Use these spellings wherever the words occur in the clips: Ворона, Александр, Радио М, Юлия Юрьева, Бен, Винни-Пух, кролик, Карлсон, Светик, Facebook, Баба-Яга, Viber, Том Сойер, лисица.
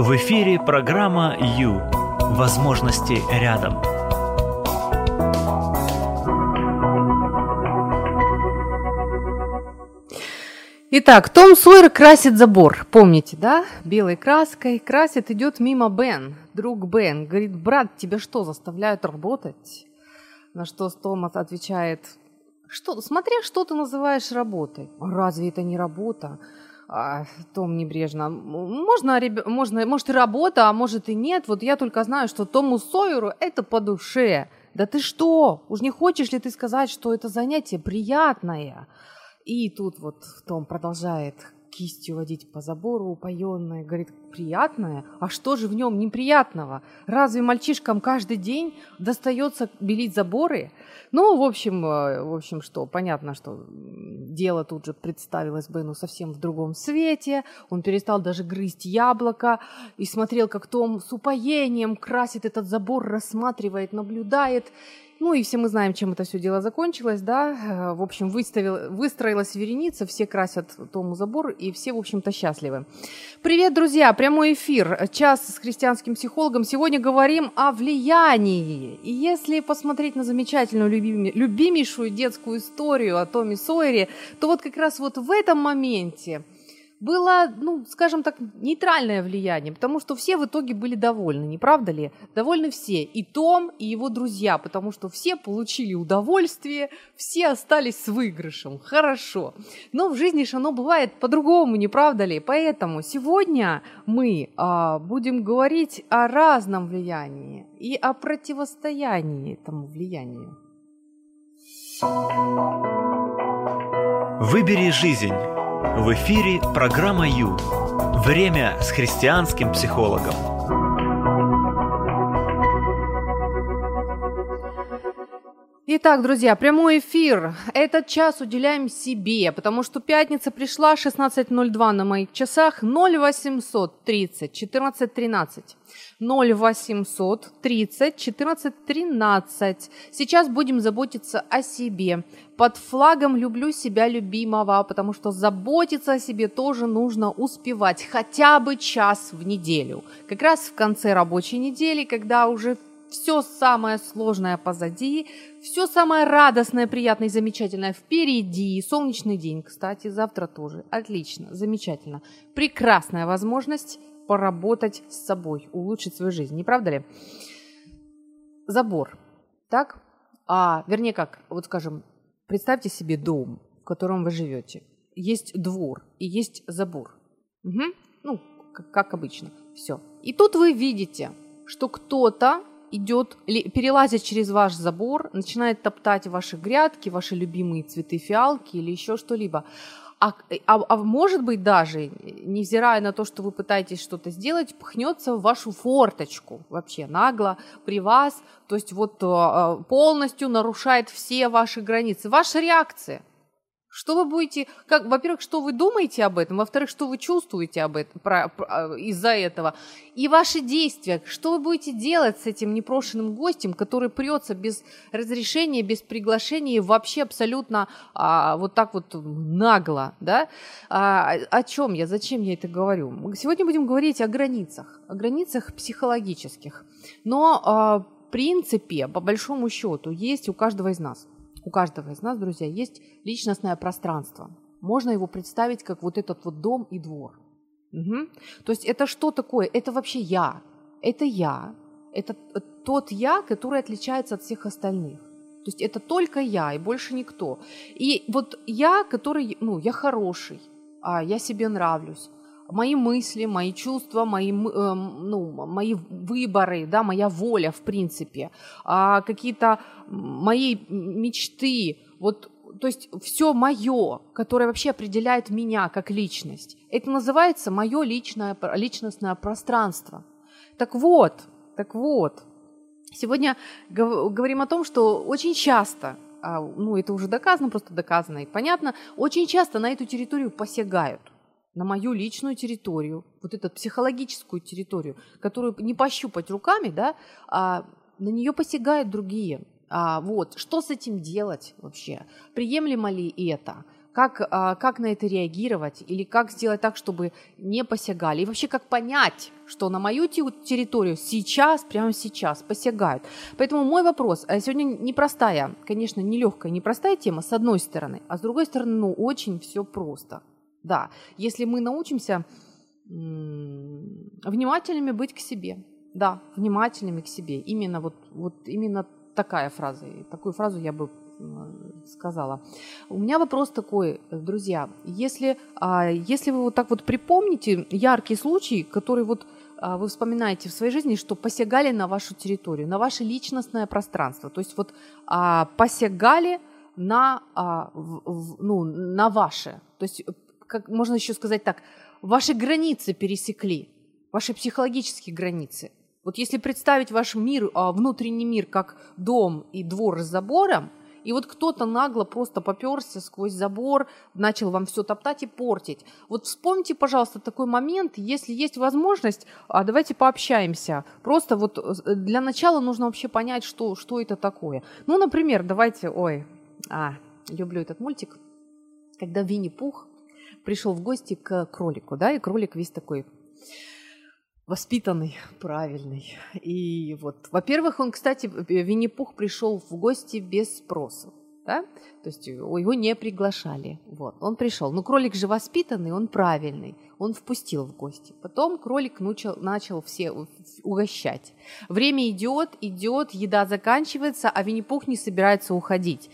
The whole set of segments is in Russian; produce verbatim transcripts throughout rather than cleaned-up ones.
В эфире программа «Ю». Возможности рядом. Итак, Том Сойер красит забор, помните, да? Белой краской красит, идет мимо Бен, друг Бен. Говорит: брат, тебя что, заставляют работать? На что Том отвечает: что, смотря что ты называешь работой. Разве это не работа? А, Том небрежно: можно, можно, может и работа, а может и нет. Вот я только знаю, что Тому Сойеру это по душе. Да ты что? Уж не хочешь ли ты сказать, что это занятие приятное? И тут вот Том продолжает кистью водить по забору упоённое, говорит: приятное? А что же в нем неприятного? Разве мальчишкам каждый день достается белить заборы? Ну, в общем, в общем, что, понятно, что дело тут же представилось Бену совсем в другом свете. Он перестал даже грызть яблоко и смотрел, как Том с упоением красит этот забор, рассматривает, наблюдает. Ну и все мы знаем, чем это все дело закончилось, да. В общем, выставил, выстроилась вереница, все красят Тому забор, и все, в общем-то, счастливы. Привет, друзья! Прямой эфир, час с христианским психологом. Сегодня говорим о влиянии. И если посмотреть на замечательную, любим, любимейшую детскую историю о Томе Сойере, то вот как раз вот в этом моменте было, ну, скажем так, нейтральное влияние, потому что все в итоге были довольны, не правда ли? Довольны все, и Том, и его друзья, потому что все получили удовольствие, все остались с выигрышем, хорошо. Но в жизни же оно бывает по-другому, не правда ли? Поэтому сегодня мы а, будем говорить о разном влиянии и о противостоянии этому влиянию. Выбери жизнь. В эфире программа «Ю». Время с христианским психологом. Итак, друзья, прямой эфир. Этот час уделяем себе, потому что пятница пришла, шестнадцать ноль два на моих часах, ноль восемьсот тридцать четырнадцать тринадцать. ноль восемьсот тридцать четырнадцать тринадцать. Сейчас будем заботиться о себе. Под флагом «люблю себя любимого», потому что заботиться о себе тоже нужно успевать хотя бы час в неделю. Как раз в конце рабочей недели, когда уже все самое сложное позади, все самое радостное, приятное и замечательное впереди. Солнечный день, кстати, завтра тоже. Отлично, замечательно. Прекрасная возможность поработать с собой, улучшить свою жизнь, не правда ли? Забор, так? А, вернее как, вот скажем, представьте себе дом, в котором вы живете. Есть двор и есть забор. Угу. Ну, как, как обычно, все. И тут вы видите, что кто-то идет, перелазит через ваш забор, начинает топтать ваши грядки, ваши любимые цветы фиалки или еще что-либо. А, а, а может быть даже, невзирая на то, что вы пытаетесь что-то сделать, пхнется в вашу форточку вообще нагло при вас, то есть вот полностью нарушает все ваши границы. Ваша реакция. Что вы будете, как, во-первых, что вы думаете об этом, во-вторых, что вы чувствуете об этом, про, про, из-за этого, и ваши действия, что вы будете делать с этим непрошенным гостем, который прется без разрешения, без приглашения и вообще абсолютно а, вот так вот нагло, да? А, о чем я, зачем я это говорю? Мы сегодня будем говорить о границах, о границах психологических, но а, в принципе, по большому счету, есть у каждого из нас. У каждого из нас, друзья, есть личностное пространство. Можно его представить как вот этот вот дом и двор. Угу. То есть это что такое? Это вообще я. Это я. Это тот я, который отличается от всех остальных. То есть это только я и больше никто. И вот я, который, ну, я хороший, я себе нравлюсь. Мои мысли, мои чувства, мои, э, ну, мои выборы, да, моя воля, в принципе, а какие-то мои мечты, вот, то есть все мое, которое вообще определяет меня как личность, это называется мое личное, личностное пространство. Так вот, так вот, сегодня говорим о том, что очень часто, ну, это уже доказано, просто доказано и понятно, очень часто на эту территорию посягают. На мою личную территорию, вот эту психологическую территорию, которую не пощупать руками, да, а на нее посягают другие. А вот, что с этим делать вообще? Приемлемо ли это? Как, а, как на это реагировать? Или как сделать так, чтобы не посягали? И вообще, как понять, что на мою территорию сейчас, прямо сейчас посягают? Поэтому мой вопрос сегодня непростая, конечно, нелегкая, непростая тема, с одной стороны. А с другой стороны, ну, очень все просто. Да, если мы научимся м- внимательными быть к себе. Да, внимательными к себе. Именно вот, вот именно такая фраза. Такую фразу я бы сказала. У меня вопрос такой, друзья. Если, если вы вот так вот припомните яркий случай, который вот вы вспоминаете в своей жизни, что посягали на вашу территорию, на ваше личностное пространство, то есть вот посягали на, ну, на ваше, то есть, как можно еще сказать так, ваши границы пересекли, ваши психологические границы. Вот если представить ваш мир, внутренний мир, как дом и двор с забором, и вот кто-то нагло просто попёрся сквозь забор, начал вам всё топтать и портить. Вот вспомните, пожалуйста, такой момент, если есть возможность, давайте пообщаемся. Просто вот для начала нужно вообще понять, что, что это такое. Ну, например, давайте, ой, а, люблю этот мультик, когда Винни-Пух пришёл в гости к кролику, да, и кролик весь такой... воспитанный, правильный. И вот, во-первых, он, кстати, Винни-Пух пришёл в гости без спроса, да? То есть его не приглашали. Вот, он пришёл. Но кролик же воспитанный, он правильный. Он впустил в гости. Потом кролик начал, начал все угощать. Время идёт, идёт, еда заканчивается, а Винни-Пух не собирается уходить.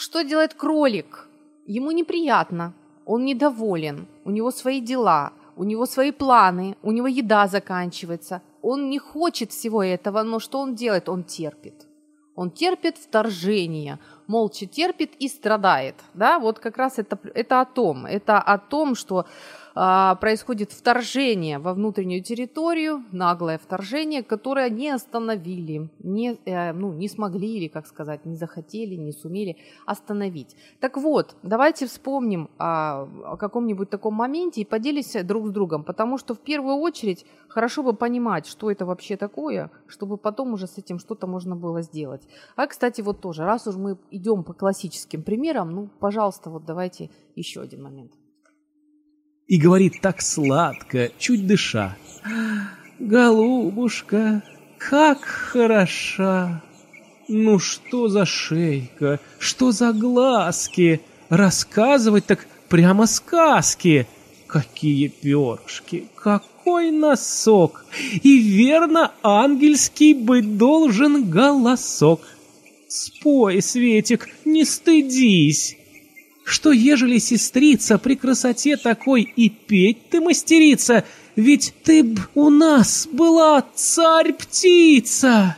Что делает кролик? Ему неприятно, он недоволен, у него свои дела. У него свои планы, у него еда заканчивается. Он не хочет всего этого, но что он делает? Он терпит. Он терпит вторжение, молча терпит и страдает. Да? Вот как раз это, это о том. Это о том, что э, происходит вторжение во внутреннюю территорию, наглое вторжение, которое не остановили, не, э, ну, не смогли, или, как сказать, не захотели, не сумели остановить. Так вот, давайте вспомним э, о каком-нибудь таком моменте и поделись друг с другом, потому что в первую очередь хорошо бы понимать, что это вообще такое, чтобы потом уже с этим что-то можно было сделать. А, кстати, вот тоже, раз уж мы идем по классическим примерам, ну, пожалуйста, вот давайте еще один момент. И говорит так сладко, чуть дыша: голубушка, как хороша! Ну, что за шейка, что за глазки? Рассказывать так прямо сказки! Какие перышки, какой носок! И верно, ангельский быть должен голосок. Спой, Светик, не стыдись, что ежели сестрица при красоте такой и петь ты мастерица, ведь ты б у нас была царь-птица.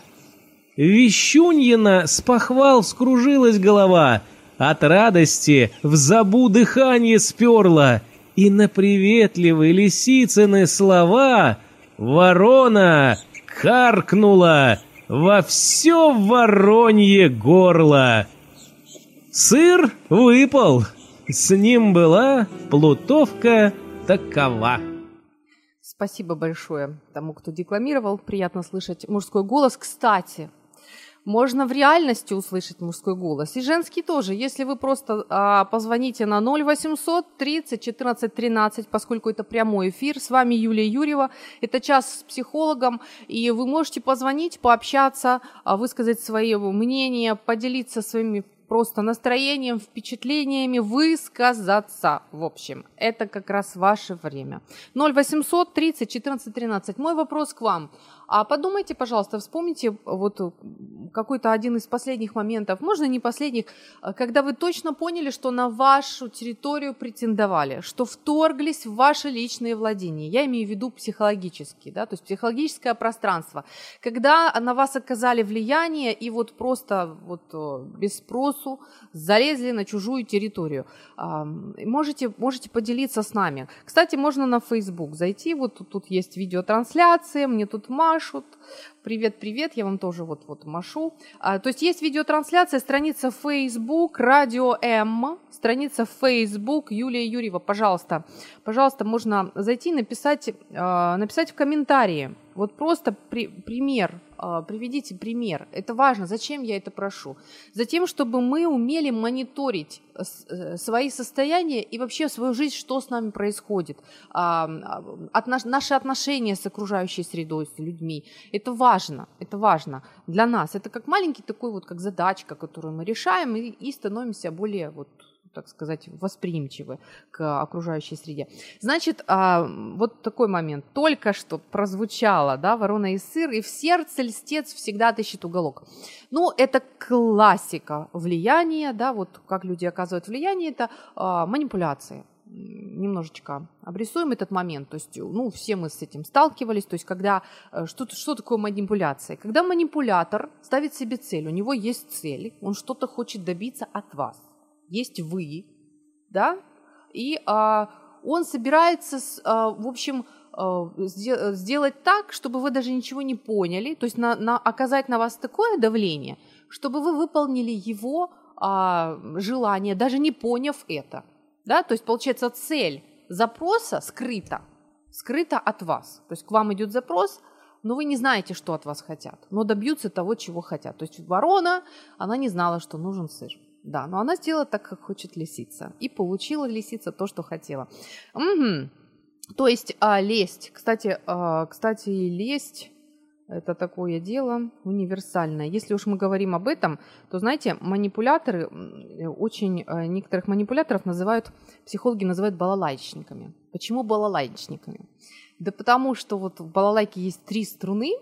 Вещуньина с похвал вскружилась голова, от радости в забу дыхание сперла, и на приветливые лисицыны слова ворона каркнула во все воронье горло. Сыр выпал, с ним была плутовка такова. Спасибо большое тому, кто декламировал. Приятно слышать мужской голос. Кстати, можно в реальности услышать мужской голос. И женский тоже. Если вы просто а, позвоните на ноль восемьсот тридцать четырнадцать тринадцать, поскольку это прямой эфир. С вами Юлия Юрьева. Это час с психологом. И вы можете позвонить, пообщаться, высказать свое мнение, поделиться своими просто настроением, впечатлениями, высказаться. В общем, это как раз ваше время. ноль восемьсот тридцать четырнадцать тринадцать. Мой вопрос к вам. А подумайте, пожалуйста, вспомните вот какой-то один из последних моментов, можно не последних, когда вы точно поняли, что на вашу территорию претендовали, что вторглись в ваши личные владения. Я имею в виду психологические, да, то есть психологическое пространство. Когда на вас оказали влияние и вот просто вот без спросу залезли на чужую территорию. Можете, можете поделиться с нами. Кстати, можно на Facebook зайти, вот тут, тут есть видеотрансляция, мне тут мало. Машут. Привет-привет, я вам тоже вот-вот машу. А, то есть есть видеотрансляция, страница Facebook, Радио М, страница Facebook, Юлия Юрьева. Пожалуйста, пожалуйста, можно зайти и написать, э, написать в комментарии. Вот просто при, пример, э, приведите пример. Это важно. Зачем я это прошу? Затем, чтобы мы умели мониторить свои состояния и вообще свою жизнь, что с нами происходит, наши отношения с окружающей средой, с людьми. Это важно, это важно для нас. Это как маленький такой вот, как задачка, которую мы решаем и, и становимся более, вот, так сказать, восприимчивы к окружающей среде. Значит, вот такой момент. Только что прозвучало, да, ворона и сыр, и в сердце льстец всегда тыщет уголок. Ну, это классика влияния, да, вот как люди оказывают влияние, это манипуляции. Немножечко обрисуем этот момент, то есть, ну, все мы с этим сталкивались, то есть, когда, что, что такое манипуляция? Когда манипулятор ставит себе цель, у него есть цель, он что-то хочет добиться от вас. Есть вы, да, и а, он собирается, с, а, в общем, а, сдел- сделать так, чтобы вы даже ничего не поняли, то есть на, на, оказать на вас такое давление, чтобы вы выполнили его а, желание, даже не поняв это, да, то есть получается цель запроса скрыта, скрыта от вас, то есть к вам идет запрос, но вы не знаете, что от вас хотят, но добьются того, чего хотят, то есть ворона, она не знала, что нужен сыр. Да, но она сделала так, как хочет лисица. И получила лисица то, что хотела. Угу. То есть а, лесть. Кстати, а, кстати, лесть – это такое дело универсальное. Если уж мы говорим об этом, то, знаете, манипуляторы, очень некоторых манипуляторов называют, психологи называют балалайчниками. Почему балалайчниками? Да потому что вот в балалайке есть три струны,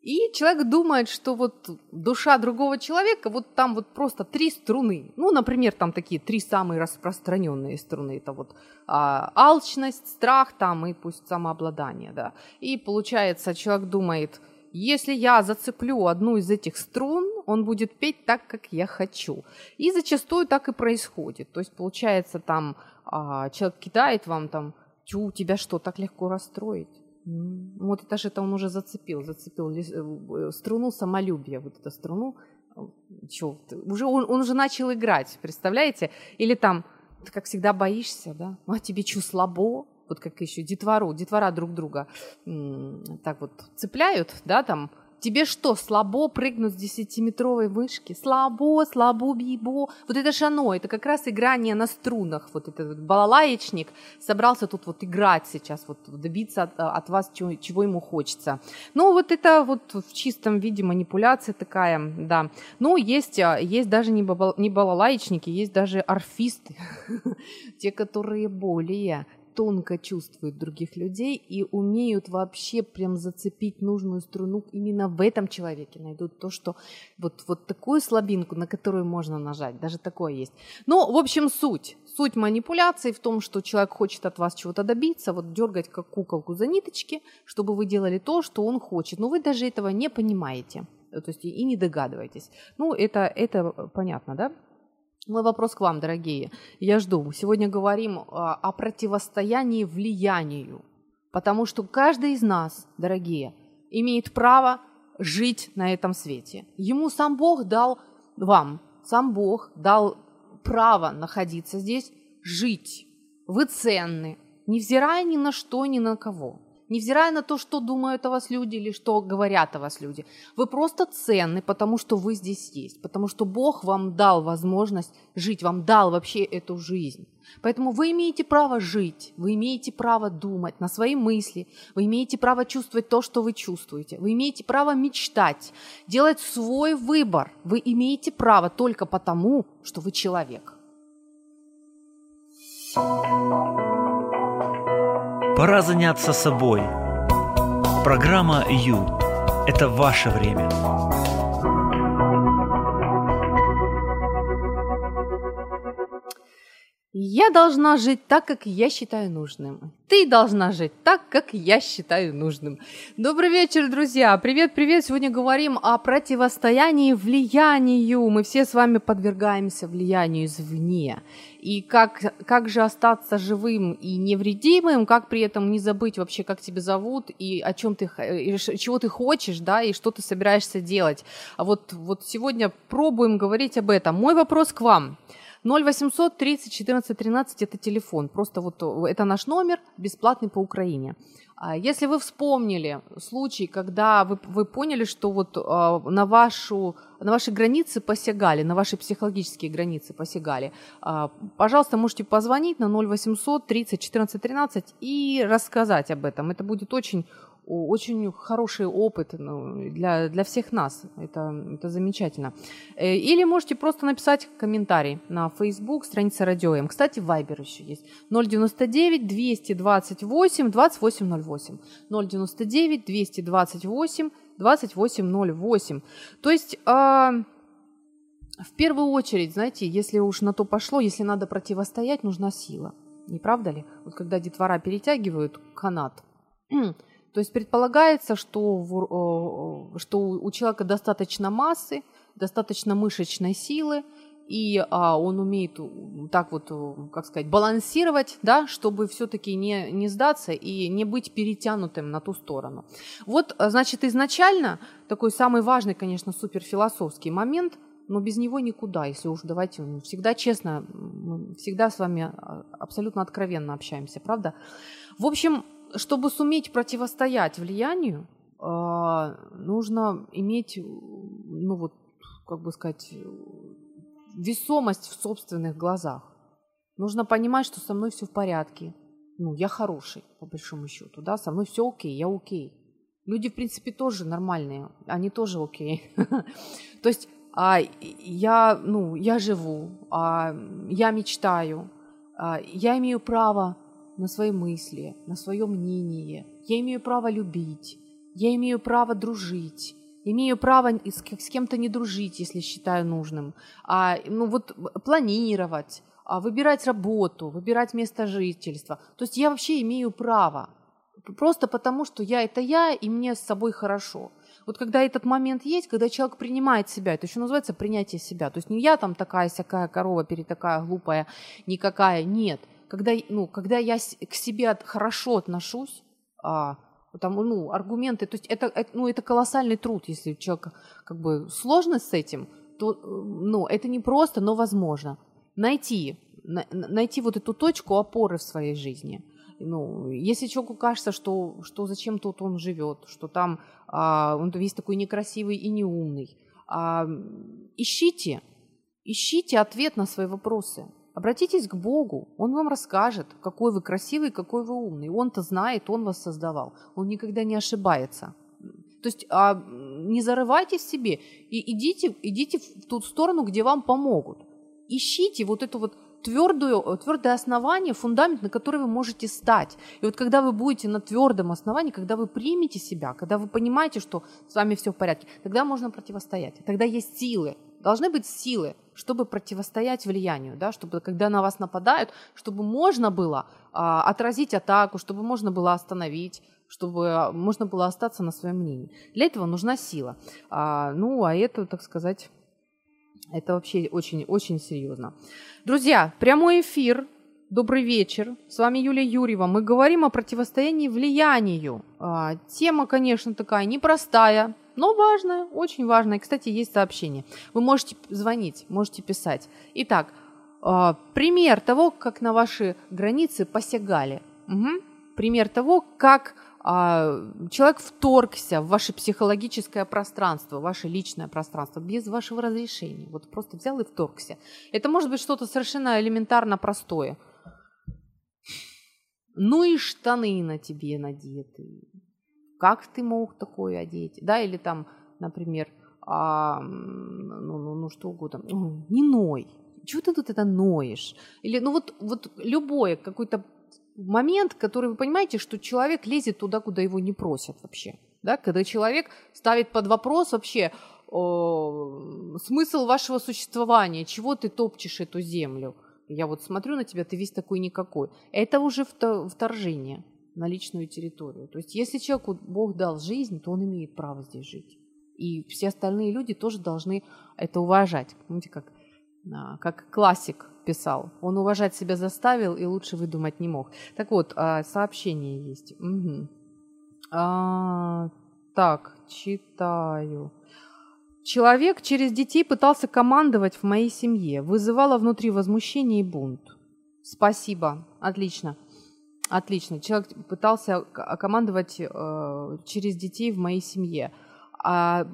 и человек думает, что вот душа другого человека, вот там вот просто три струны. Ну, например, там такие три самые распространенные струны. Это вот а, алчность, страх там и пусть самообладание, да. И получается, человек думает, если я зацеплю одну из этих струн, он будет петь так, как я хочу. И зачастую так и происходит. То есть, получается, там а, человек кидает вам там, тю, тебя что, так легко расстроить? Вот это же это он уже зацепил, зацепил струну самолюбия, вот эту струну, чё, уже, он, он уже начал играть, представляете? Или там, ты как всегда боишься, да? Ну, а тебе чё, слабо? Вот как еще детвору, детвора друг друга так вот цепляют, да, там, тебе что, слабо прыгнуть с десятиметровой вышки? Слабо, слабо, бибо. Вот это же оно, это как раз играние на струнах. Вот этот балалаечник собрался тут вот играть сейчас, вот добиться от, от вас, чего, чего ему хочется. Ну, вот это вот в чистом виде манипуляция такая, да. Ну, есть, есть даже не, бабал, не балалаечники, есть даже орфисты, те, которые более... тонко чувствуют других людей и умеют вообще прям зацепить нужную струну именно в этом человеке. Найдут то, что вот, вот такую слабинку, на которую можно нажать, даже такое есть. Ну, в общем, суть. Суть манипуляции в том, что человек хочет от вас чего-то добиться, вот дергать как куколку за ниточки, чтобы вы делали то, что он хочет. Но вы даже этого не понимаете, то есть и не догадываетесь. Ну, это, это понятно, да? Мой вопрос к вам, дорогие, я жду. Сегодня говорим о противостоянии влиянию, потому что каждый из нас, дорогие, имеет право жить на этом свете. Ему сам Бог дал, вам, сам Бог дал право находиться здесь, жить. Вы ценны, невзирая ни на что, ни на кого. Невзирая на то, что думают о вас люди или что говорят о вас люди. Вы просто ценны, потому что вы здесь есть, потому что Бог вам дал возможность жить, вам дал вообще эту жизнь. Поэтому вы имеете право жить, вы имеете право думать на свои мысли, вы имеете право чувствовать то, что вы чувствуете, вы имеете право мечтать, делать свой выбор. Вы имеете право только потому, что вы человек. Пора заняться собой. Программа «Ю» – это ваше время. Я должна жить так, как я считаю нужным. Ты должна жить так, как я считаю нужным. Добрый вечер, друзья. Привет-привет. Сегодня говорим о противостоянии влиянию. Мы все с вами подвергаемся влиянию извне. И как, как же остаться живым и невредимым, как при этом не забыть вообще, как тебя зовут, и о чем ты, и чего ты хочешь, да, и что ты собираешься делать. А вот, вот сегодня пробуем говорить об этом. Мой вопрос к вам. ноль восемьсот тридцать четырнадцать тринадцать – это телефон. Просто вот это наш номер, бесплатный по Украине. Если вы вспомнили случай, когда вы, вы поняли, что вот на, вашу, на ваши границы посягали, на ваши психологические границы посягали, пожалуйста, можете позвонить на ноль восемьсот тридцать четырнадцать тринадцать и рассказать об этом. Это будет очень, очень хороший опыт для, для всех нас. Это, это замечательно. Или можете просто написать комментарий на Facebook, страница Радио М. Кстати, Viber еще есть. ноль девяносто девять двести двадцать восемь двадцать восемь ноль восемь. ноль девяносто девять двести двадцать восемь двадцать восемь ноль восемь. То есть... Э- В первую очередь, знаете, если уж на то пошло, если надо противостоять, нужна сила. Не правда ли? Вот когда детвора перетягивают канат, то есть предполагается, что, что у человека достаточно массы, достаточно мышечной силы, и а, он умеет так вот, как сказать, балансировать, да, чтобы все-таки не, не сдаться и не быть перетянутым на ту сторону. Вот, значит, изначально такой самый важный, конечно, суперфилософский момент, но без него никуда, если уж давайте всегда честно, мы всегда с вами абсолютно откровенно общаемся, правда? В общем, чтобы суметь противостоять влиянию, нужно иметь, ну вот, как бы сказать, весомость в собственных глазах. Нужно понимать, что со мной все в порядке, ну, я хороший, по большому счету, да, со мной все окей, я окей. Люди, в принципе, тоже нормальные, они тоже окей. То есть А я, ну, я живу, а я мечтаю, а я имею право на свои мысли, на свое мнение, я имею право любить, я имею право дружить, имею право с кем-то не дружить, если считаю нужным, а, ну, вот, планировать, а выбирать работу, выбирать место жительства. То есть я вообще имею право, просто потому что я – это я, и мне с собой хорошо. Вот когда этот момент есть, когда человек принимает себя, это еще называется принятие себя. То есть не я там такая-сякая корова, перетакая глупая, никакая, нет. Когда, ну, когда я к себе хорошо отношусь, а, потому, ну, аргументы, то есть это, это, ну, это колоссальный труд, если у человека как бы сложность с этим, то ну, это не просто, но возможно. Найти, на, найти вот эту точку опоры в своей жизни. Ну, если человеку кажется, что, что зачем тут он живет, что там а, он весь такой некрасивый и неумный, а, ищите, ищите ответ на свои вопросы. Обратитесь к Богу, Он вам расскажет, какой вы красивый, какой вы умный. Он-то знает, Он вас создавал, Он никогда не ошибается. То есть а, не зарывайтесь в себе и идите, идите в ту сторону, где вам помогут. Ищите вот эту вот Твердую, твердое основание, фундамент, на который вы можете стать. И вот когда вы будете на твердом основании, когда вы примете себя, когда вы понимаете, что с вами все в порядке, тогда можно противостоять. Тогда есть силы. Должны быть силы, чтобы противостоять влиянию, да, чтобы когда на вас нападают, чтобы можно было а, отразить атаку, чтобы можно было остановить, чтобы можно было остаться на своем мнении. Для этого нужна сила. А, ну, а это, так сказать... Это вообще очень-очень серьезно. Друзья, прямой эфир. Добрый вечер. С вами Юлия Юрьева. Мы говорим о противостоянии влиянию. А, тема, конечно, такая непростая, но важная, очень важная. Кстати, есть сообщение. Вы можете звонить, можете писать. Итак, а, пример того, как на ваши границы посягали. Угу. Пример того, как... человек вторгся в ваше психологическое пространство, ваше личное пространство без вашего разрешения. Вот просто взял и вторгся. Это может быть что-то совершенно элементарно простое. Ну и штаны на тебе надеты. Как ты мог такое одеть? Да, или там, например, а, ну, ну, ну что угодно. Ой, не ной. Чего ты тут это ноешь? Или ну вот, вот любое какое-то момент, который вы понимаете, что человек лезет туда, куда его не просят вообще, да, когда человек ставит под вопрос вообще о, смысл вашего существования, чего ты топчешь эту землю, я вот смотрю на тебя, ты весь такой никакой, это уже вторжение на личную территорию, то есть если человеку Бог дал жизнь, то он имеет право здесь жить, и все остальные люди тоже должны это уважать, помните, как, как классик писал. Он уважать себя заставил и лучше выдумать не мог. Так вот, сообщение есть. Угу. А, так, читаю. Человек через детей пытался командовать в моей семье, вызывало внутри возмущение и бунт. Спасибо. Отлично. Отлично. Человек пытался командовать э, через детей в моей семье. А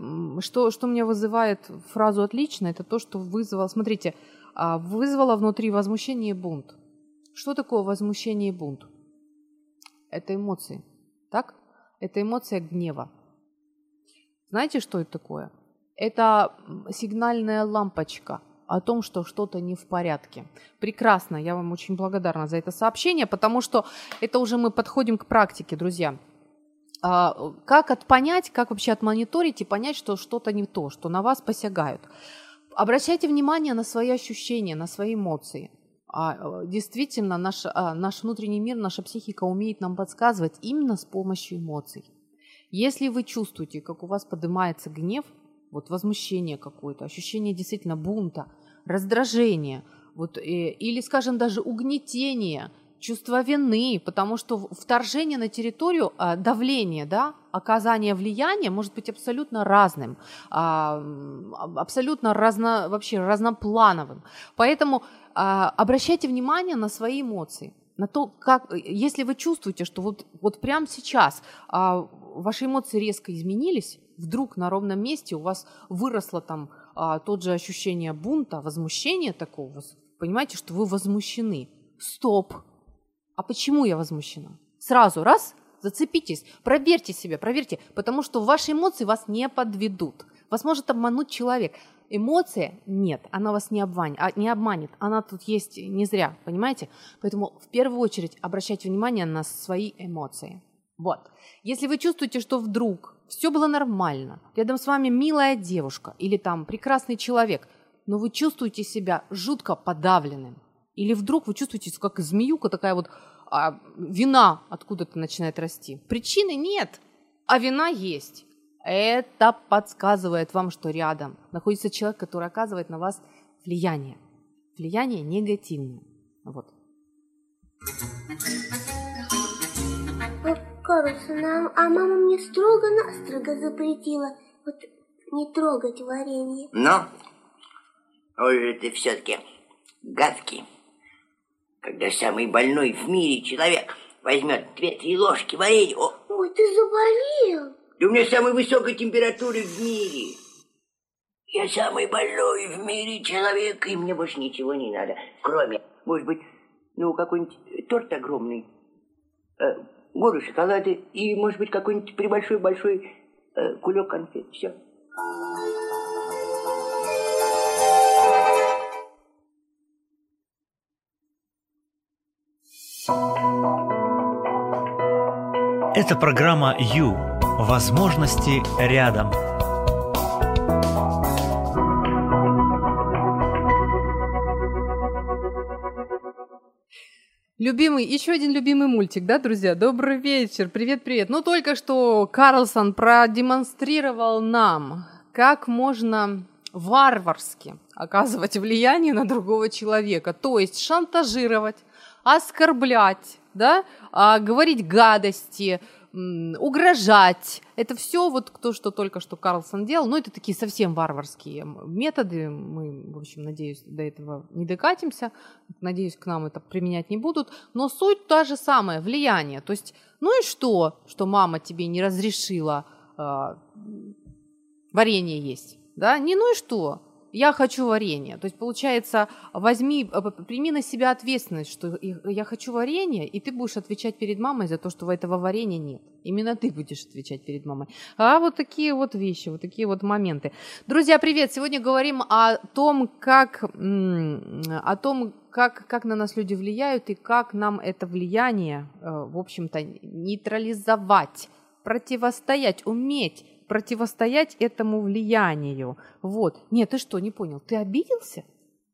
что, что меня вызывает фразу «отлично», это то, что вызвало... Смотрите, вызвало внутри возмущение и бунт. Что такое возмущение и бунт? Это эмоции. Так? Это эмоция гнева. Знаете, что это такое? Это сигнальная лампочка о том, что что-то не в порядке. Прекрасно, я вам очень благодарна за это сообщение, потому что это уже мы подходим к практике, друзья. Как отпонять, как вообще отмониторить и понять, что что-то не то, что на вас посягают? Обращайте внимание на свои ощущения, на свои эмоции. Действительно, наш, наш внутренний мир, наша психика умеет нам подсказывать именно с помощью эмоций. Если вы чувствуете, как у вас поднимается гнев, вот возмущение какое-то, ощущение действительно бунта, раздражение, вот, или, скажем, даже угнетение, чувство вины, потому что вторжение на территорию, давление, да, оказание влияния может быть абсолютно разным, абсолютно разно, вообще разноплановым. Поэтому обращайте внимание на свои эмоции, на то, как, если вы чувствуете, что вот, вот прямо сейчас ваши эмоции резко изменились, вдруг на ровном месте у вас выросло там а, тот же ощущение бунта, возмущения такого, понимаете, что вы возмущены. Стоп! А почему я возмущена? Сразу раз, зацепитесь, проверьте себя, проверьте, потому что ваши эмоции вас не подведут. Вас может обмануть человек. Эмоция нет, она вас не обманет, а, не обманет, она тут есть не зря, понимаете? Поэтому в первую очередь обращайте внимание на свои эмоции. Вот. Если вы чувствуете, что вдруг все было нормально, рядом с вами милая девушка или там прекрасный человек, но вы чувствуете себя жутко подавленным, или вдруг вы чувствуете, как змеюка такая вот, а, вина откуда-то начинает расти. Причины нет, а вина есть. Это подсказывает вам, что рядом находится человек, который оказывает на вас влияние. Влияние негативное. Вот. Короче, а мама мне строго-настрого запретила вот не трогать варенье. Но, ой же ты все-таки гадкий, когда самый больной в мире человек возьмет две-три ложки варенья. О. Ой, ты заболел. Да у меня самая высокая температура в мире. Я самый больной в мире человек, и мне больше ничего не надо, кроме, может быть, ну, какой-нибудь торт огромный, гору шоколада и, может быть, какой-нибудь прибольшой-большой э, кулек конфет. Все. Это программа «Ю». Возможности рядом. Любимый, еще один любимый мультик, да, друзья? Добрый вечер, привет-привет. Ну, только что Карлсон продемонстрировал нам, как можно варварски оказывать влияние на другого человека, то есть шантажировать, оскорблять, да, а, говорить гадости, м- угрожать. Это все вот то, что только что Карлсон делал. Ну, это такие совсем варварские методы. Мы, в общем, надеюсь, до этого не докатимся. Надеюсь, к нам это применять не будут. Но суть та же самая, влияние. То есть, ну и что, что мама тебе не разрешила э, варенье есть? Да? Не ну и что? Я хочу варенье. То есть, получается, возьми, прими на себя ответственность, что я хочу варенье, и ты будешь отвечать перед мамой за то, что этого варенья нет. Именно ты будешь отвечать перед мамой. А вот такие вот вещи, вот такие вот моменты. Друзья, привет! Сегодня говорим о том, как, о том, как, как на нас люди влияют и как нам это влияние, в общем-то, нейтрализовать, противостоять, уметь противостоять этому влиянию. Вот. Нет, ты что, не понял? Ты обиделся?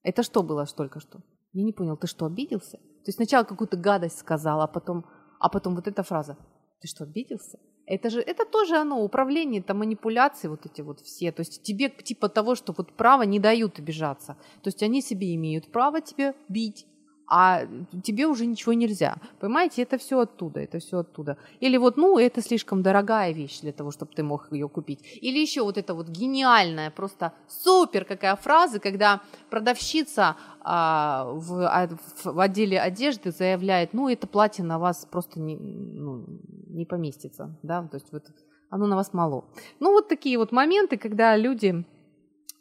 Это что было только что? Я не понял, ты что, обиделся? То есть сначала какую-то гадость сказал, а потом, а потом вот эта фраза. Ты что, обиделся? Это же, это тоже оно, управление, это манипуляции вот эти вот все. То есть тебе типа того, что вот право не дают обижаться. То есть они себе имеют право тебя бить. а тебе уже ничего нельзя. Понимаете, это все оттуда, это все оттуда. Или вот, ну, это слишком дорогая вещь для того, чтобы ты мог ее купить. Или еще вот эта вот гениальная, просто супер какая фраза, когда продавщица а, в, а, в отделе одежды заявляет, ну, это платье на вас просто не, ну, не поместится, да, то есть вот оно на вас мало. Ну, вот такие вот моменты, когда люди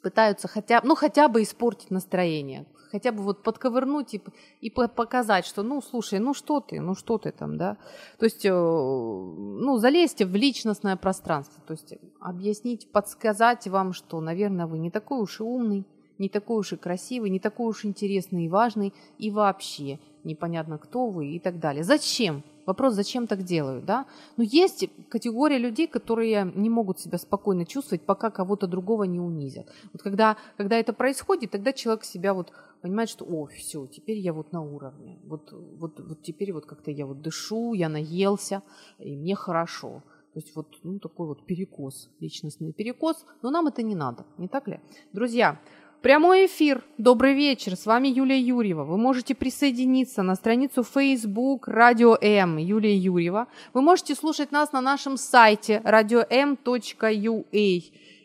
пытаются хотя, ну, хотя бы испортить настроение, хотя бы вот подковырнуть и, и показать, что, ну, слушай, ну что ты, ну что ты там, да. То есть, ну, залезьте в личностное пространство, то есть объяснить, подсказать вам, что, наверное, вы не такой уж и умный, не такой уж и красивый, не такой уж интересный и важный, и вообще непонятно, кто вы и так далее. Зачем? Вопрос, зачем так делают, да? Но есть категория людей, которые не могут себя спокойно чувствовать, пока кого-то другого не унизят. Вот когда, когда это происходит, тогда человек себя вот понимает, что, о, все, теперь я вот на уровне, вот, вот, вот теперь вот как-то я вот дышу, я наелся, и мне хорошо. То есть вот, ну, такой вот перекос, личностный перекос, но нам это не надо, не так ли? Друзья, прямой эфир. Добрый вечер. С вами Юлия Юрьева. Вы можете присоединиться на страницу Facebook Радио М Юлия Юрьева. Вы можете слушать нас на нашем сайте радио эм точка ю а.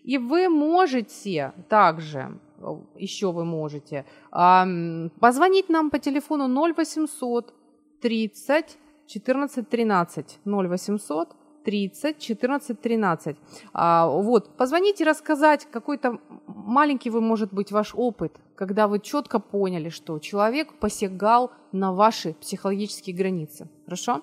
И вы можете также, еще вы можете, позвонить нам по телефону ноль восемьсот тридцать четырнадцать тринадцать. ноль восемьсот тридцать четырнадцать тринадцать. А, вот, позвоните рассказать какой-то маленький, вы, может быть, ваш опыт, когда вы четко поняли, что человек посягал на ваши психологические границы. Хорошо?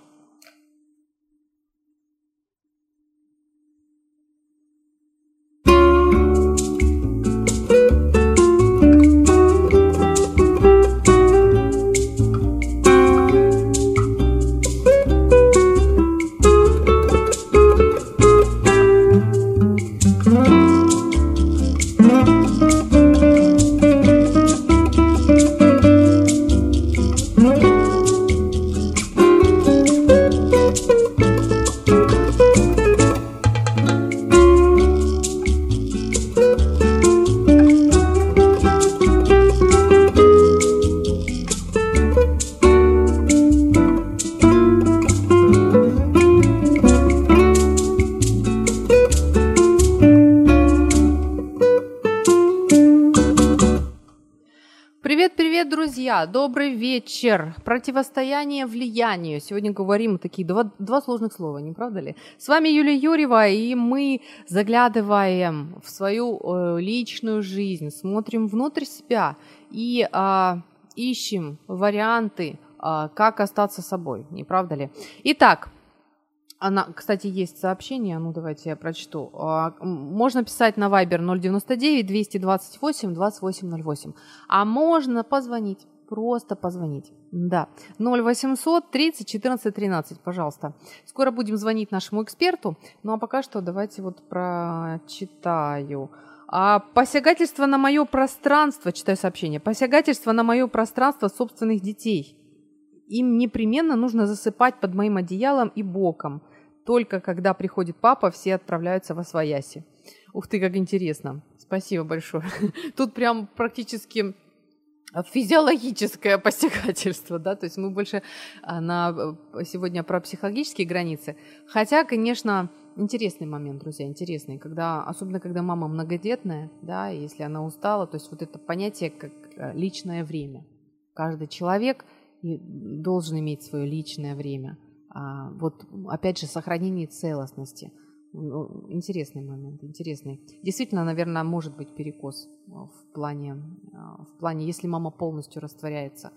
Добрый вечер. Противостояние влиянию. Сегодня говорим такие два, два сложных слова, не правда ли? С вами Юлия Юрьева, и мы заглядываем в свою э, личную жизнь, смотрим внутрь себя и э, ищем варианты, э, как остаться собой, не правда ли? Итак, она, кстати, есть сообщение, ну давайте я прочту. Можно писать на Viber ноль девяносто девять двести двадцать восемь двадцать восемь ноль восемь, а можно позвонить. Просто позвонить. Да. ноль восемьсот тридцать четырнадцать тринадцать, пожалуйста. Скоро будем звонить нашему эксперту. Ну а пока что давайте вот прочитаю. А, посягательство на мое пространство, читаю сообщение, посягательство на мое пространство собственных детей. Им непременно нужно засыпать под моим одеялом и боком. Только когда приходит папа, все отправляются во свояси. Ух ты, как интересно. Спасибо большое. Тут прям практически... физиологическое посягательство, да, то есть мы больше на, сегодня про психологические границы, хотя, конечно, интересный момент, друзья, интересный, когда, особенно когда мама многодетная, да, если она устала, то есть вот это понятие как личное время, каждый человек должен иметь свое личное время, вот опять же сохранение целостности. Интересный момент, интересный. Действительно, наверное, может быть перекос в плане, в плане, если мама полностью растворяется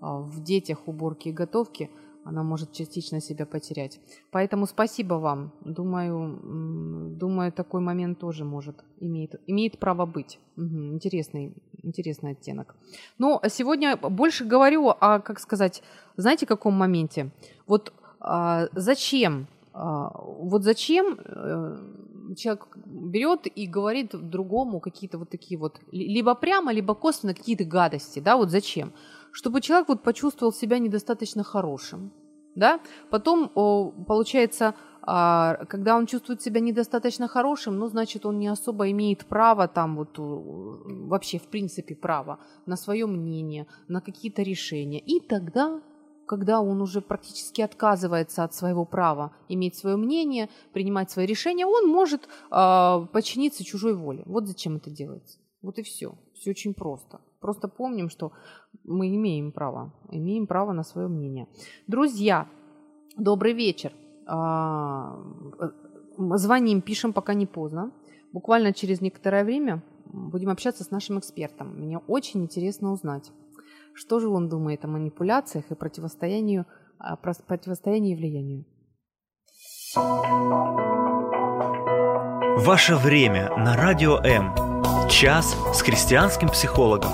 в детях, уборке и готовке, она может частично себя потерять. Поэтому спасибо вам. Думаю, думаю, такой момент тоже может, имеет, имеет право быть. Угу, интересный, интересный оттенок. Но сегодня больше говорю о, как сказать, знаете, каком моменте? Вот а, зачем? Вот зачем человек берет и говорит другому какие-то вот такие вот, либо прямо, либо косвенно какие-то гадости, да, вот зачем? Чтобы человек вот почувствовал себя недостаточно хорошим, да, потом, получается, Когда он чувствует себя недостаточно хорошим, ну, значит, он не особо имеет право там вот вообще, в принципе, право на свое мнение, на какие-то решения. И тогда, когда он уже практически отказывается от своего права иметь свое мнение, принимать свои решения, он может э, подчиниться чужой воле. Вот зачем это делается. Вот и все. Все очень просто. Просто помним, что мы имеем право, имеем право на свое мнение. Друзья, добрый вечер. Звоним, пишем, пока не поздно. Буквально через некоторое время будем общаться с нашим экспертом. Мне очень интересно узнать, что же он думает о манипуляциях и противостоянии, противостоянии и влиянию. Ваше время на Радио М. Час с христианским психологом.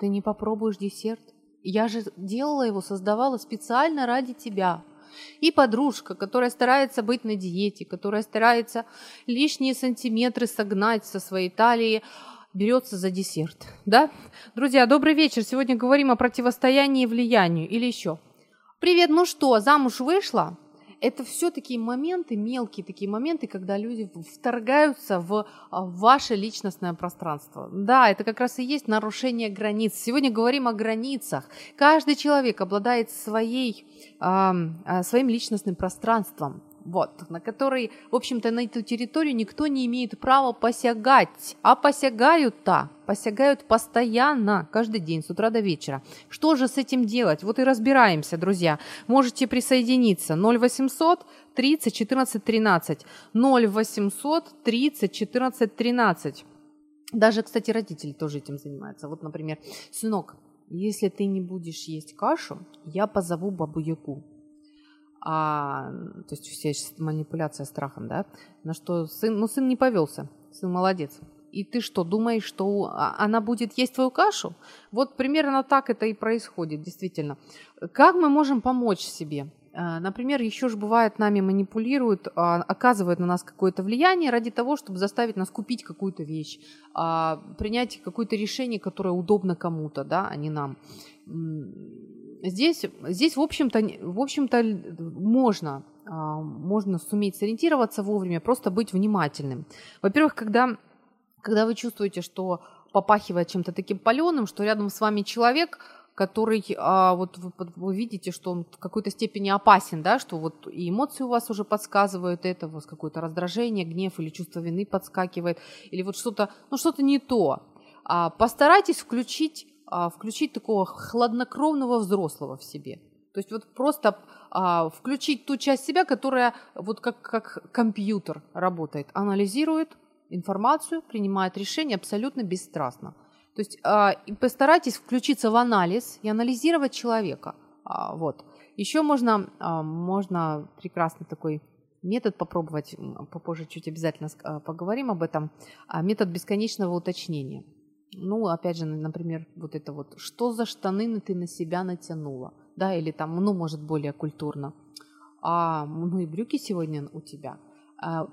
Ты не попробуешь десерт? Я же делала его, создавала специально ради тебя. И подружка, которая старается быть на диете, которая старается лишние сантиметры согнать со своей талии, берется за десерт. Да? Друзья, добрый вечер. Сегодня говорим о противостоянии и влиянию. Или еще. Привет, ну что, замуж вышла? Это все такие моменты, мелкие такие моменты, когда люди вторгаются в ваше личностное пространство. Да, это как раз и есть нарушение границ. Сегодня говорим о границах. Каждый человек обладает своей, э, своим личностным пространством, вот, на который, в общем-то, на эту территорию никто не имеет права посягать. А посягают-то, посягают постоянно, каждый день, с утра до вечера. Что же с этим делать? Вот и разбираемся, друзья. Можете присоединиться. ноль восемьсот тридцать четырнадцать тринадцать. ноль восемьсот тридцать четырнадцать тринадцать. Даже, кстати, родители тоже этим занимаются. Вот, например, сынок, если ты не будешь есть кашу, я позову бабу-ягу. А, то есть вся манипуляция страхом, да, на что сын, ну сын не повелся, сын молодец. И ты что, думаешь, что она будет есть твою кашу? Вот примерно так это и происходит, действительно. Как мы можем помочь себе? Например, еще же бывает, нами манипулируют, оказывают на нас какое-то влияние ради того, чтобы заставить нас купить какую-то вещь, принять какое-то решение, которое удобно кому-то, да, а не нам. Здесь, здесь в общем-то, в общем-то можно, можно суметь сориентироваться вовремя, просто быть внимательным. Во-первых, когда, когда вы чувствуете, что попахивает чем-то таким палёным, что рядом с вами человек, который, вот вы, вы видите, что он в какой-то степени опасен, да, что вот и эмоции у вас уже подсказывают это, у вас какое-то раздражение, гнев или чувство вины подскакивает, или вот что-то, ну, что-то не то. Постарайтесь включить... включить такого хладнокровного взрослого в себе. То есть вот просто а, включить ту часть себя, которая вот как, как компьютер работает, анализирует информацию, принимает решения абсолютно бесстрастно. То есть а, и постарайтесь включиться в анализ и анализировать человека. А, вот. Еще можно, а, можно прекрасный такой метод попробовать, попозже чуть обязательно поговорим об этом, а, метод бесконечного уточнения. Ну, опять же, например, вот это вот, что за штаны ты на себя натянула, да, или там, ну, может, более культурно, а, ну, и брюки сегодня у тебя. А,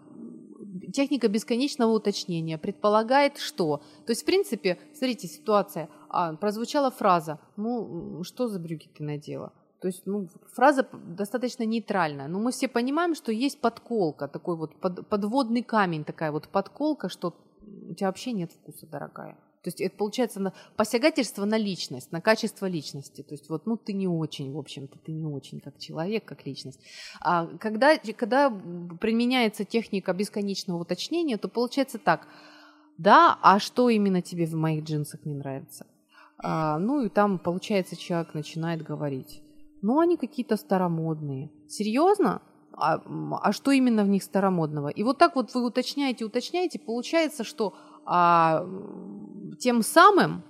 техника бесконечного уточнения предполагает что? То есть, в принципе, смотрите, ситуация, а, прозвучала фраза, ну, что за брюки ты надела? То есть, ну, фраза достаточно нейтральная, но мы все понимаем, что есть подколка, такой вот под, подводный камень, такая вот подколка, что у тебя вообще нет вкуса, дорогая. То есть это получается посягательство на личность, на качество личности. То есть вот, ну, ты не очень, в общем-то, ты не очень как человек, как личность. А когда, когда применяется техника бесконечного уточнения, то получается так, да, а что именно тебе в моих джинсах не нравится? А, ну и там, получается, человек начинает говорить, ну, они какие-то старомодные. Серьезно? А, а что именно в них старомодного? И вот так вот вы уточняете, уточняете, получается, что... А тем самым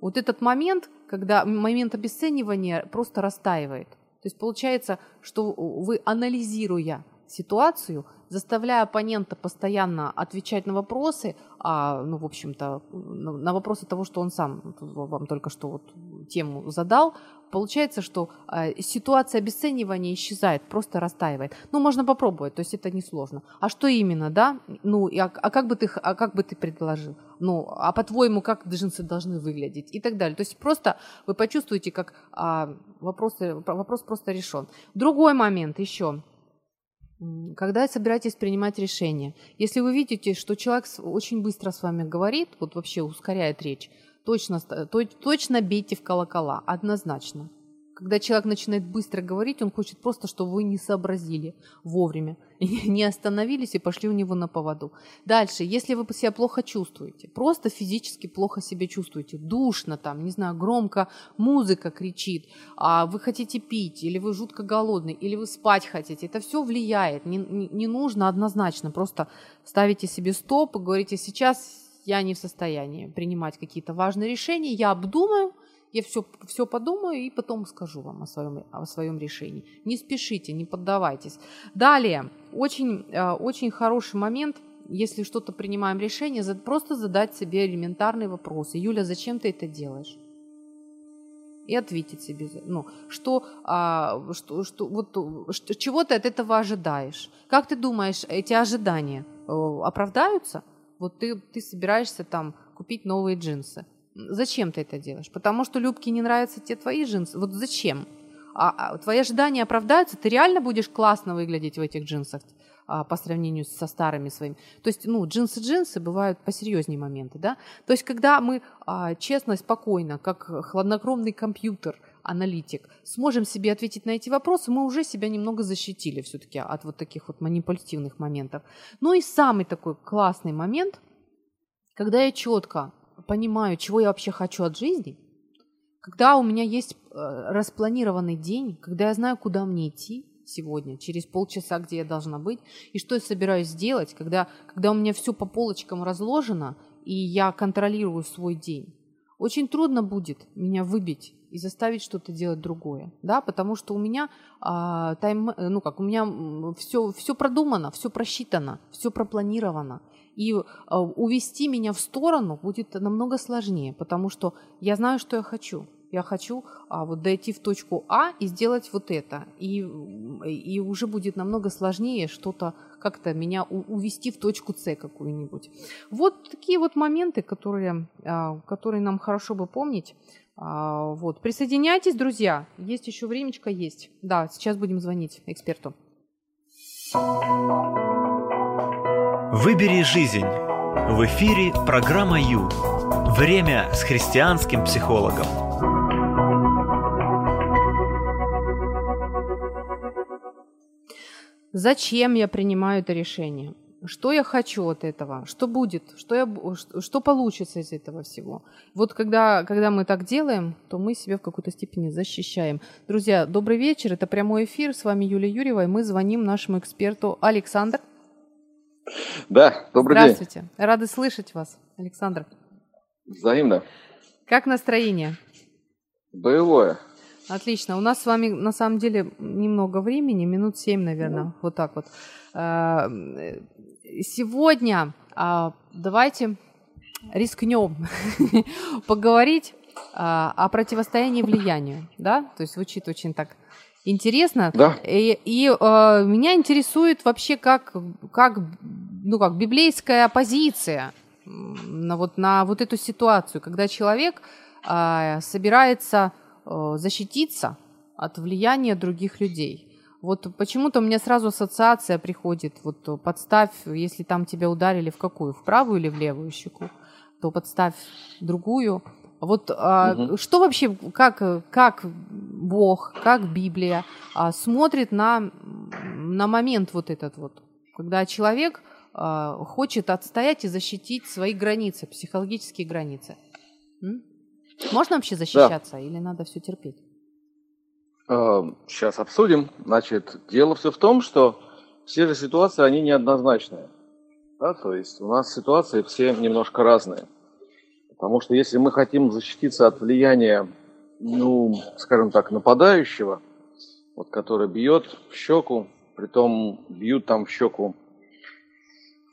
вот этот момент, когда момент обесценивания просто растаивает. То есть получается, что вы, анализируя ситуацию, заставляя оппонента постоянно отвечать на вопросы, а, ну, в общем-то, на вопросы того, что он сам вам только что вот тему задал, получается, что ситуация обесценивания исчезает, просто растаивает. Ну, можно попробовать, то есть это несложно. А что именно, да? Ну, и, а, а, как бы ты, а как бы ты предложил? Ну, а по-твоему, как джинсы должны выглядеть? И так далее. То есть просто вы почувствуете, как а, вопросы, вопрос просто решен. Другой момент еще. Когда собираетесь принимать решение, если вы видите, что человек очень быстро с вами говорит, вот вообще ускоряет речь, точно, точно бейте в колокола, однозначно. Когда человек начинает быстро говорить, он хочет просто, чтобы вы не сообразили вовремя, не остановились и пошли у него на поводу. Дальше, если вы себя плохо чувствуете, просто физически плохо себя чувствуете, душно там, не знаю, громко музыка кричит, а вы хотите пить, или вы жутко голодный, или вы спать хотите, это все влияет, не, не нужно однозначно, просто ставите себе стоп и говорите, сейчас я не в состоянии принимать какие-то важные решения, я обдумаю, я все, все подумаю и потом скажу вам о своем, о своем решении. Не спешите, не поддавайтесь. Далее, очень, очень хороший момент, если что-то принимаем решение, просто задать себе элементарные вопросы. Юля, зачем ты это делаешь? И ответить себе, ну, что, что, что, вот, чего ты от этого ожидаешь? Как ты думаешь, эти ожидания оправдаются? Вот ты, ты собираешься там купить новые джинсы. Зачем ты это делаешь? Потому что Любке не нравятся те твои джинсы. Вот зачем? А, а твои ожидания оправдаются? Ты реально будешь классно выглядеть в этих джинсах а, по сравнению со старыми своими? То есть, ну, джинсы-джинсы бывают посерьезнее моменты, да? То есть, когда мы а, честно, спокойно, как хладнокровный компьютер, аналитик, сможем себе ответить на эти вопросы, мы уже себя немного защитили все-таки от вот таких вот манипулятивных моментов. Ну и самый такой классный момент, когда я четко понимаю, чего я вообще хочу от жизни, когда у меня есть распланированный день, когда я знаю, куда мне идти сегодня, через полчаса, где я должна быть, и что я собираюсь сделать, когда, когда у меня все по полочкам разложено, и я контролирую свой день. Очень трудно будет меня выбить и заставить что-то делать другое, да, потому что у меня а, тайм, ну как, у меня все, все продумано, все просчитано, все пропланировано, и а, увести меня в сторону будет намного сложнее, потому что я знаю, что я хочу, я хочу а, вот дойти в точку А и сделать вот это, и, и уже будет намного сложнее что-то как-то меня увести в точку С какую-нибудь. Вот такие вот моменты, которые, которые нам хорошо бы помнить. Вот. Присоединяйтесь, друзья. Есть еще времечко, есть. Да, сейчас будем звонить эксперту. Выбери жизнь. В эфире программа Ю. Время с христианским психологом. Зачем я принимаю это решение? Что я хочу от этого? Что будет? Что, я, что получится из этого всего? Вот когда, когда мы так делаем, то мы себя в какой-то степени защищаем. Друзья, добрый вечер. Это прямой эфир. С вами Юлия Юрьева, и мы звоним нашему эксперту Александр. Да, добрый Здравствуйте. День. Здравствуйте. Рады слышать вас, Александр. Взаимно. Как настроение? Боевое. Отлично. У нас с вами, на самом деле, немного времени, минут семь, наверное, mm. вот так вот. Сегодня давайте рискнем поговорить а, о противостоянии влиянию, да? То есть звучит очень так интересно. Да. И, и а, меня интересует вообще как, как, ну, как библейская оппозиция на вот, на вот эту ситуацию, когда человек а, собирается а, защититься от влияния других людей. Вот почему-то у меня сразу ассоциация приходит, вот подставь, если там тебя ударили в какую, в правую или в левую щеку, то подставь другую. Вот а, угу. что вообще, как, как Бог, как Библия а, смотрит на, на момент вот этот вот, когда человек а, хочет отстоять и защитить свои границы, психологические границы. М? Можно вообще защищаться, да. или надо все терпеть? Сейчас обсудим. Значит, дело все в том, что все же ситуации, они неоднозначные. Да? То есть у нас ситуации все немножко разные. Потому что если мы хотим защититься от влияния, ну, скажем так, нападающего, вот, который бьет в щеку, притом бьют там в щеку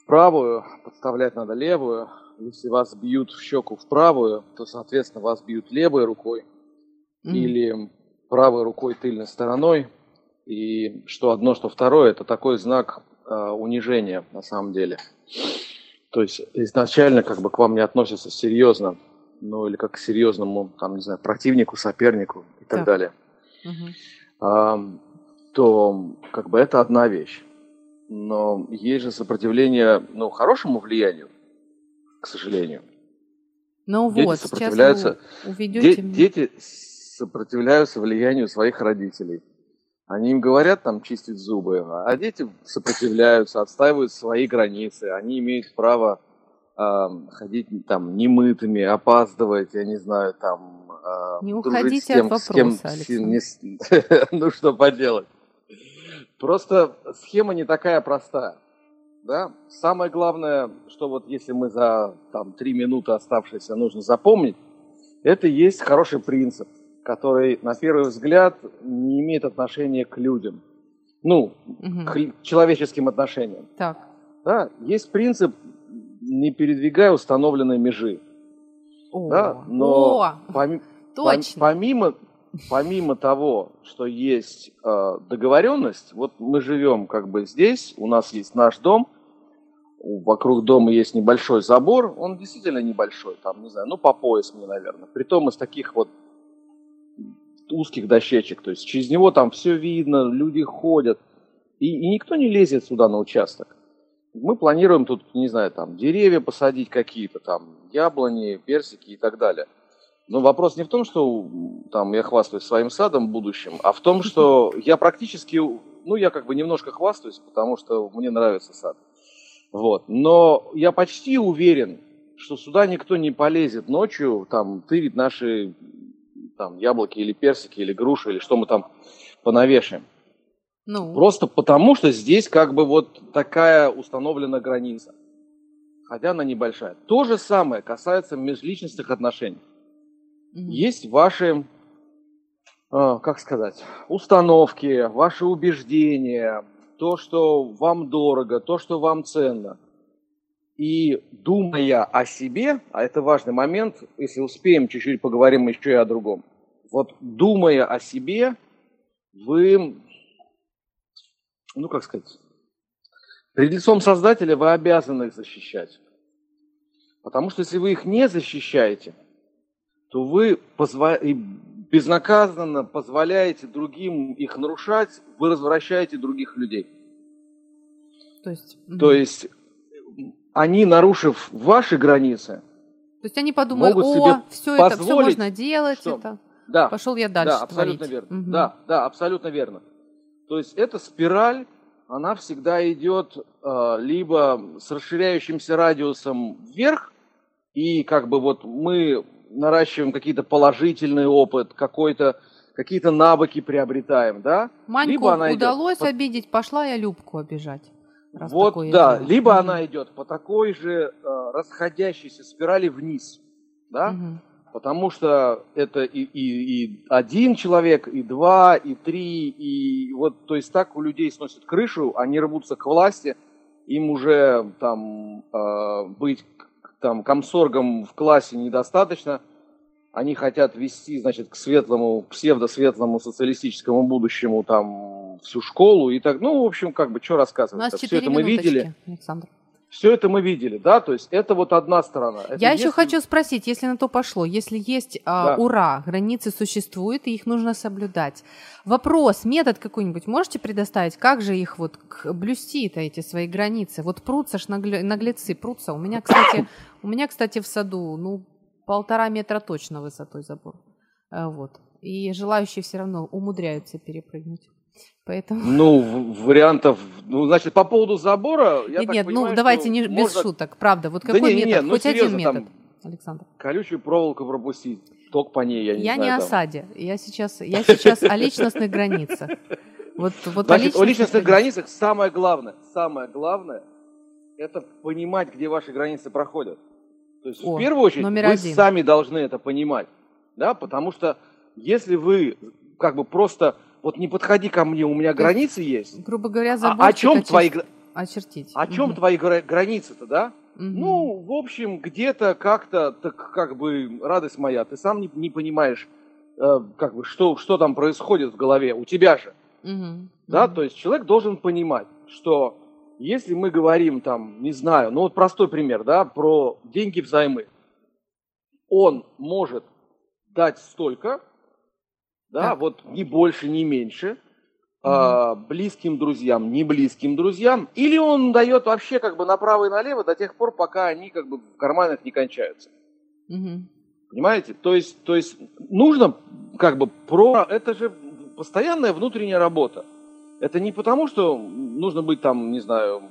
в правую, подставлять надо левую. Если вас бьют в щеку в правую, то, соответственно, вас бьют левой рукой mm-hmm. или... правой рукой тыльной стороной, и что одно, что второе, это такой знак э, унижения на самом деле. То есть изначально как бы к вам не относятся серьезно, ну или как к серьезному, там, не знаю, противнику, сопернику и так, так. далее. Угу. А, то как бы это одна вещь. Но есть же сопротивление, ну, хорошему влиянию, к сожалению. Ну дети вот, сопротивляются. Сейчас вы уведете меня. Дети сопротивляются влиянию своих родителей. Они им говорят там чистить зубы, а дети сопротивляются, отстаивают свои границы. Они имеют право э, ходить там немытыми, опаздывать, я не знаю, там... Э, не уходите от вопроса, Александр. Ну что поделать. Просто схема не такая простая. Да? Самое главное, что вот если мы за там, три минуты оставшиеся нужно запомнить, это и есть хороший принцип, который, на первый взгляд, не имеет отношения к людям. Ну, угу. к человеческим отношениям. Так. Да, есть принцип «не передвигая установленные межи». О, да, но о, пом- точно. Пом- помимо, помимо того, что есть э, договоренность, вот мы живем как бы здесь, у нас есть наш дом, вокруг дома есть небольшой забор, он действительно небольшой, там, не знаю, ну, по пояс мне, наверное. Притом из таких вот узких дощечек, то есть через него там все видно, люди ходят, и, и никто не лезет сюда на участок. Мы планируем тут, не знаю, там деревья посадить какие-то, там яблони, персики и так далее. Но вопрос не в том, что там я хвастаюсь своим садом будущим, а в том, что я практически, ну я как бы немножко хвастаюсь, потому что мне нравится сад. Вот. Но я почти уверен, что сюда никто не полезет ночью, там тырить наши... там яблоки или персики, или груши, или что мы там понавешаем. Ну. Просто потому, что здесь как бы вот такая установлена граница. Хотя она небольшая. То же самое касается межличностных отношений. Mm-hmm. Есть ваши, э, как сказать, установки, ваши убеждения, то, что вам дорого, то, что вам ценно. И думая о себе, а это важный момент, если успеем, чуть-чуть поговорим еще и о другом. Вот думая о себе, вы, ну как сказать, перед лицом Создателя вы обязаны их защищать. Потому что если вы их не защищаете, то вы позва- безнаказанно позволяете другим их нарушать, вы развращаете других людей. То есть... То есть они, нарушив ваши границы, то есть они подумают, могут себе о, все это, все можно делать, что... это. Да, пошел я дальше. Да, абсолютно творить. Верно. Угу. Да, да, абсолютно верно. То есть эта спираль, она всегда идет э, либо с расширяющимся радиусом вверх, и как бы вот мы наращиваем какие-то положительный опыт, какой-то, какие-то навыки приобретаем, да? Маньку либо она удалось идет... обидеть, пошла я Любку обижать. Раз вот, да, идет. Либо mm-hmm. она идет по такой же э, расходящейся спирали вниз, да, mm-hmm. потому что это и, и, и один человек, и два, и три, и вот, то есть так у людей сносят крышу, они рвутся к власти, им уже там э, быть там комсоргам в классе недостаточно. Они хотят вести, значит, к светлому, псевдосветлому социалистическому будущему там всю школу и так. Ну, в общем, как бы, что рассказывать? Все это мы видели, Александр. Все это мы видели, да, то есть это вот одна сторона. Это Я если... еще хочу спросить, если на то пошло, если есть э, да. ура, границы существуют, и их нужно соблюдать. Вопрос, метод какой-нибудь можете предоставить? Как же их вот блюсти-то, эти свои границы? Вот прутся ж наглецы, прутся. У меня, кстати, у меня, кстати, в саду, ну, полтора метра точно высотой забор. Э, вот. И желающие все равно умудряются перепрыгнуть. Поэтому... Ну, вариантов... Ну, значит, по поводу забора... Я нет, так нет понимаю, ну, давайте не можно... без шуток, правда. Вот какой да нет, метод? Нет, ну, хоть серьезно, один метод, Александр. Колючую проволоку пропустить, ток по ней, я не я знаю. Я не там. о саде, я сейчас, я сейчас о личностных границах. Вот, вот значит, о личностных, о личностных границах самое главное, самое главное, это понимать, где ваши границы проходят. То есть, о, в первую очередь, вы один. сами должны это понимать, да, потому что если вы как бы просто... Вот не подходи ко мне, у меня есть, границы есть. Грубо говоря, заборчик а, о чем очер... твои... очертить. О чем угу. твои гра... границы-то, да? Угу. Ну, в общем, где-то как-то, так как бы, радость моя, ты сам не, не понимаешь, э, как бы, что, что там происходит в голове у тебя же. Угу. Да, угу. То есть человек должен понимать, что если мы говорим там, не знаю, ну вот простой пример, да, про деньги взаймы. Он может дать столько... Да, так. вот ни больше, ни меньше, угу. а, близким друзьям, не близким друзьям, или он дает вообще как бы направо и налево до тех пор, пока они как бы в карманах не кончаются. Угу. Понимаете? То есть, то есть нужно как бы про... Это же постоянная внутренняя работа. Это не потому, что нужно быть там, не знаю,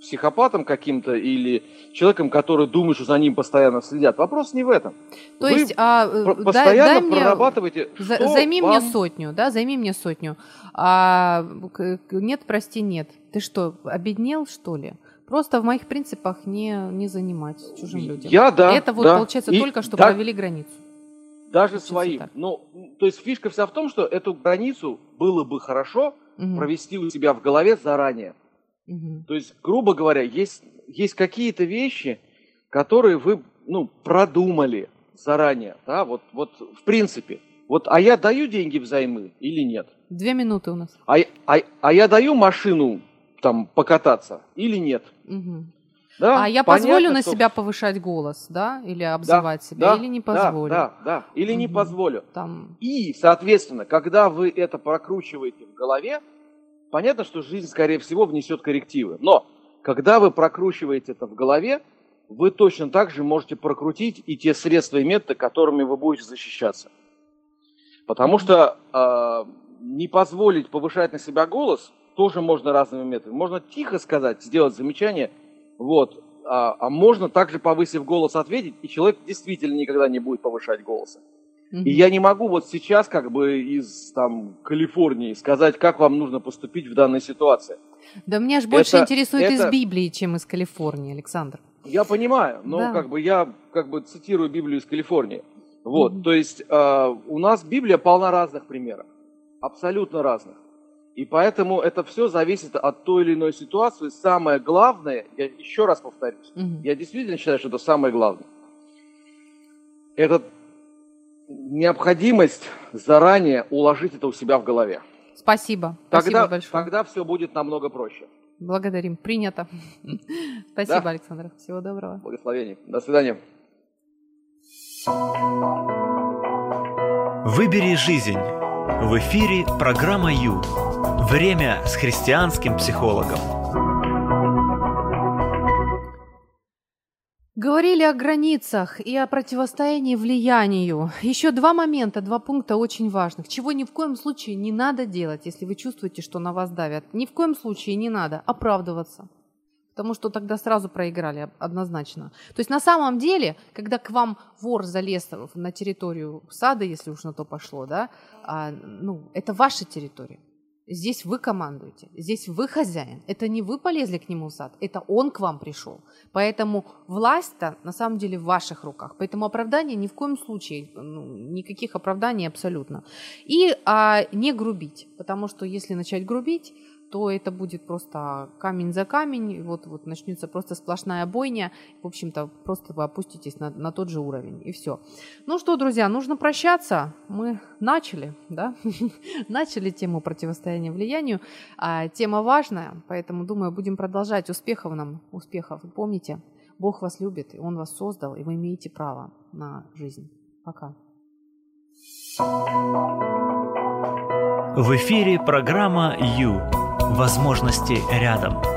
психопатом каким-то или человеком, который думает, что за ним постоянно следят. Вопрос не в этом. То Вы есть а, постоянно дай, дай мне, прорабатываете, за, что займи вам... мне сотню, да, займи мне сотню. А, нет, прости, нет. Ты что, обеднел, что ли? Просто в моих принципах не, не занимать чужим людям. Я, да, Это вот да. получается И только, что да, провели границу. Даже получается своим. Ну, то есть фишка вся в том, что эту границу было бы хорошо угу. провести у себя в голове заранее. Угу. То есть, грубо говоря, есть, есть какие-то вещи, которые вы ну, продумали заранее, да, вот, вот в принципе. Вот, а я даю деньги взаймы или нет? Две минуты у нас. А, а, а я даю машину там покататься или нет? Угу. Да, а я понятно, позволю на что... себя повышать голос, да, или обзывать да, себя, да, или не позволю. Да, да, да. или угу. не позволю. Там... И, соответственно, когда вы это прокручиваете в голове, понятно, что жизнь, скорее всего, внесет коррективы. Но когда вы прокручиваете это в голове, вы точно так же можете прокрутить и те средства и методы, которыми вы будете защищаться. Потому что э, не позволить повышать на себя голос тоже можно разными методами. Можно тихо сказать, сделать замечание, вот, а, а можно также, повысив голос, ответить, и человек действительно никогда не будет повышать голоса. И я не могу вот сейчас как бы из там, Калифорнии сказать, как вам нужно поступить в данной ситуации. Да меня ж больше это, интересует это... из Библии, чем из Калифорнии, Александр. Я понимаю, но да. как бы я как бы цитирую Библию из Калифорнии. Вот, mm-hmm. то есть э, у нас Библия полна разных примеров, абсолютно разных. И поэтому это все зависит от той или иной ситуации. Самое главное, я еще раз повторюсь, mm-hmm. я действительно считаю, что это самое главное. Это... необходимость заранее уложить это у себя в голове. Спасибо. Тогда, Спасибо большое. Тогда все будет намного проще. Благодарим. Принято. Спасибо, да. Александр. Всего доброго. Благословений. До свидания. Выбери жизнь. В эфире программа Ю. Время с христианским психологом. Говорили о границах и о противостоянии влиянию. Еще два момента, два пункта очень важных. Чего ни в коем случае не надо делать, если вы чувствуете, что на вас давят. Ни в коем случае не надо оправдываться, потому что тогда сразу проиграли однозначно. То есть на самом деле, когда к вам вор залез на территорию сада, если уж на то пошло, да, а, ну, это ваша территория. Здесь вы командуете, здесь вы хозяин. Это не вы полезли к нему в сад, это он к вам пришел. Поэтому власть-то на самом деле в ваших руках. Поэтому оправдания ни в коем случае, ну, никаких оправданий абсолютно. И а, не грубить, потому что если начать грубить, то это будет просто камень за камень, вот, вот начнется просто сплошная бойня, в общем-то, просто вы опуститесь на, на тот же уровень, и все. Ну что, друзья, нужно прощаться, мы начали, да, начали тему противостояния влиянию, а, тема важная, поэтому, думаю, будем продолжать. Успехов нам, успехов, помните, Бог вас любит, и Он вас создал, и вы имеете право на жизнь. Пока. В эфире программа «Ю». Возможности рядом.